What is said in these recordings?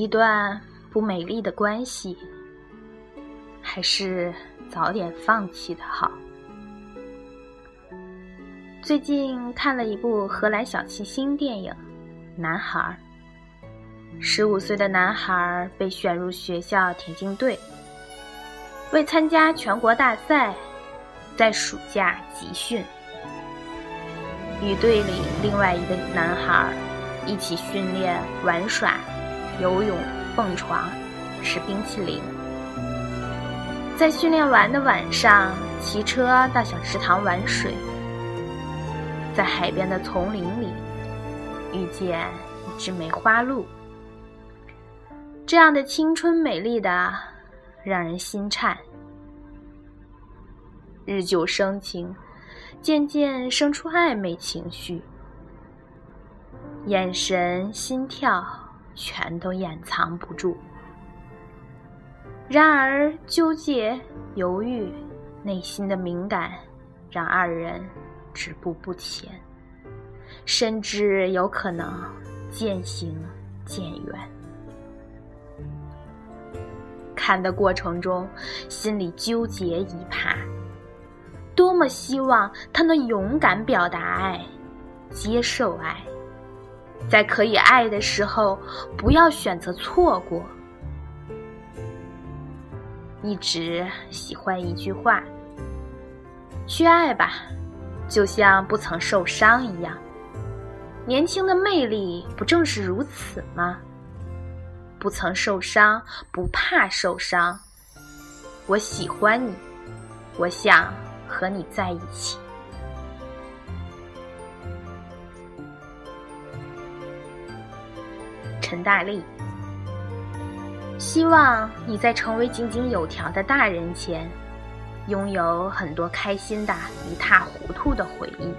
一段不美丽的关系，还是早点放弃的好。最近看了一部荷兰小清新电影《男孩》，15岁的男孩被选入学校田径队，为参加全国大赛，在暑假集训，与队里另外一个男孩一起训练玩耍、游泳、蹦床、吃冰淇淋。在训练完的晚上，骑车到小池塘玩水，在海边的丛林里遇见一只梅花鹿。这样的青春美丽的让人心颤，日久生情，渐渐生出暧昧情绪，眼神、心跳全都掩藏不住。然而纠结、犹豫，内心的敏感让二人止步不前，甚至有可能渐行渐远。看的过程中，心里纠结一怕，多么希望他能勇敢表达爱，接受爱，在可以爱的时候不要选择错过。一直喜欢一句话：去爱吧，就像不曾受伤一样。年轻的魅力不正是如此吗？不曾受伤，不怕受伤。我喜欢你，我想和你在一起。陈大力，希望你在成为井井有条的大人前，拥有很多开心的、一塌糊涂的回忆。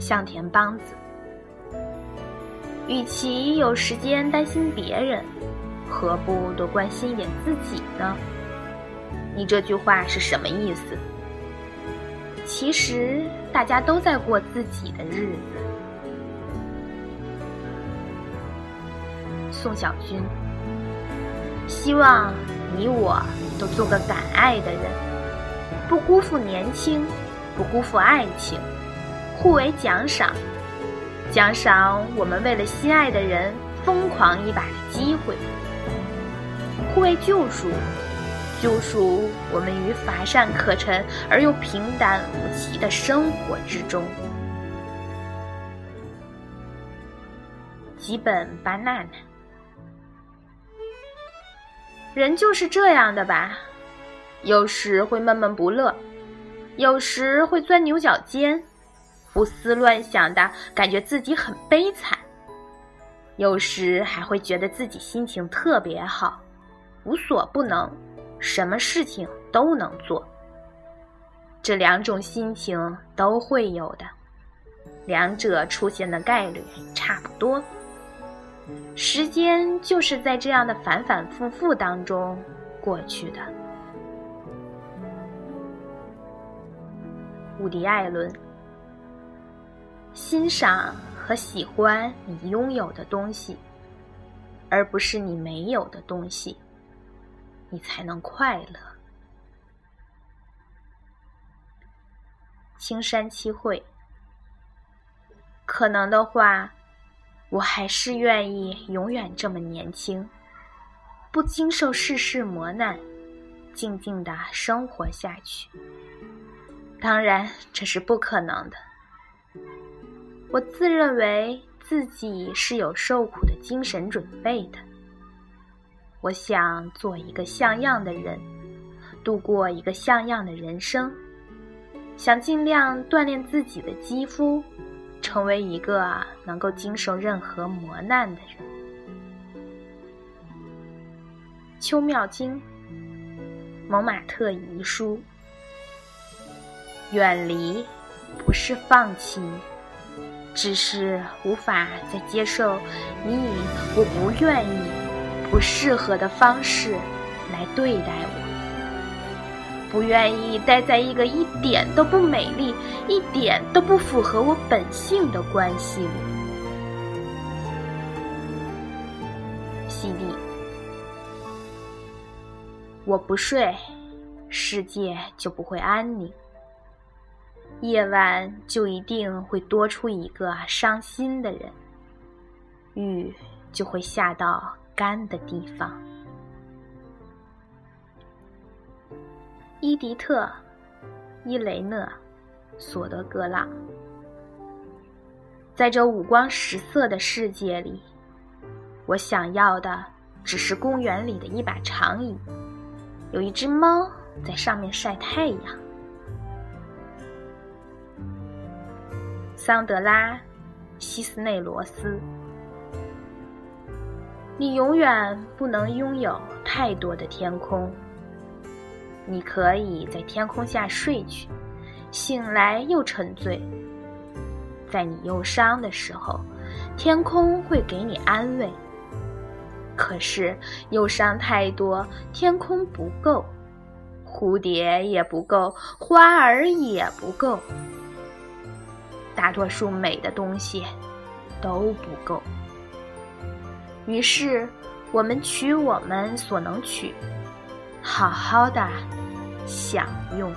向田邦子，与其有时间担心别人，何不多关心一点自己呢？你这句话是什么意思？其实大家都在过自己的日子。宋小军，希望你我都做个敢爱的人，不辜负年轻，不辜负爱情，互为奖赏。奖赏我们为了心爱的人疯狂一把的机会，互为救赎，救赎我们于乏善可陈而又平淡无奇的生活之中。吉本巴娜娜，人就是这样的吧，有时会闷闷不乐，有时会钻牛角尖，胡思乱想的感觉自己很悲惨，有时还会觉得自己心情特别好，无所不能，什么事情都能做。这两种心情都会有的，两者出现的概率差不多。时间就是在这样的反反复复当中过去的。伍迪·艾伦，欣赏和喜欢你拥有的东西，而不是你没有的东西，你才能快乐。青山七惠，可能的话，我还是愿意永远这么年轻，不经受世事磨难，静静的生活下去。当然，这是不可能的。我自认为自己是有受苦的精神准备的，我想做一个像样的人，度过一个像样的人生，想尽量锻炼自己的肌肤，成为一个能够经受任何磨难的人。邱妙津，蒙马特遗书，远离不是放弃，只是无法再接受你以我不愿意、不适合的方式来对待我，不愿意待在一个一点都不美丽、一点都不符合我本性的关系里，我不睡，世界就不会安宁，夜晚就一定会多出一个伤心的人，雨就会下到干的地方。伊迪特·伊雷讷·索德格朗。在这五光十色的世界里，我想要的只是公园里的一把长椅，有一只猫在上面晒太阳。桑德拉·西斯内罗斯。你永远不能拥有太多的天空，你可以在天空下睡去，醒来又沉醉。在你忧伤的时候，天空会给你安慰。可是忧伤太多，天空不够，蝴蝶也不够，花儿也不够，大多数美的东西都不够。于是我们取我们所能取，好好的享用。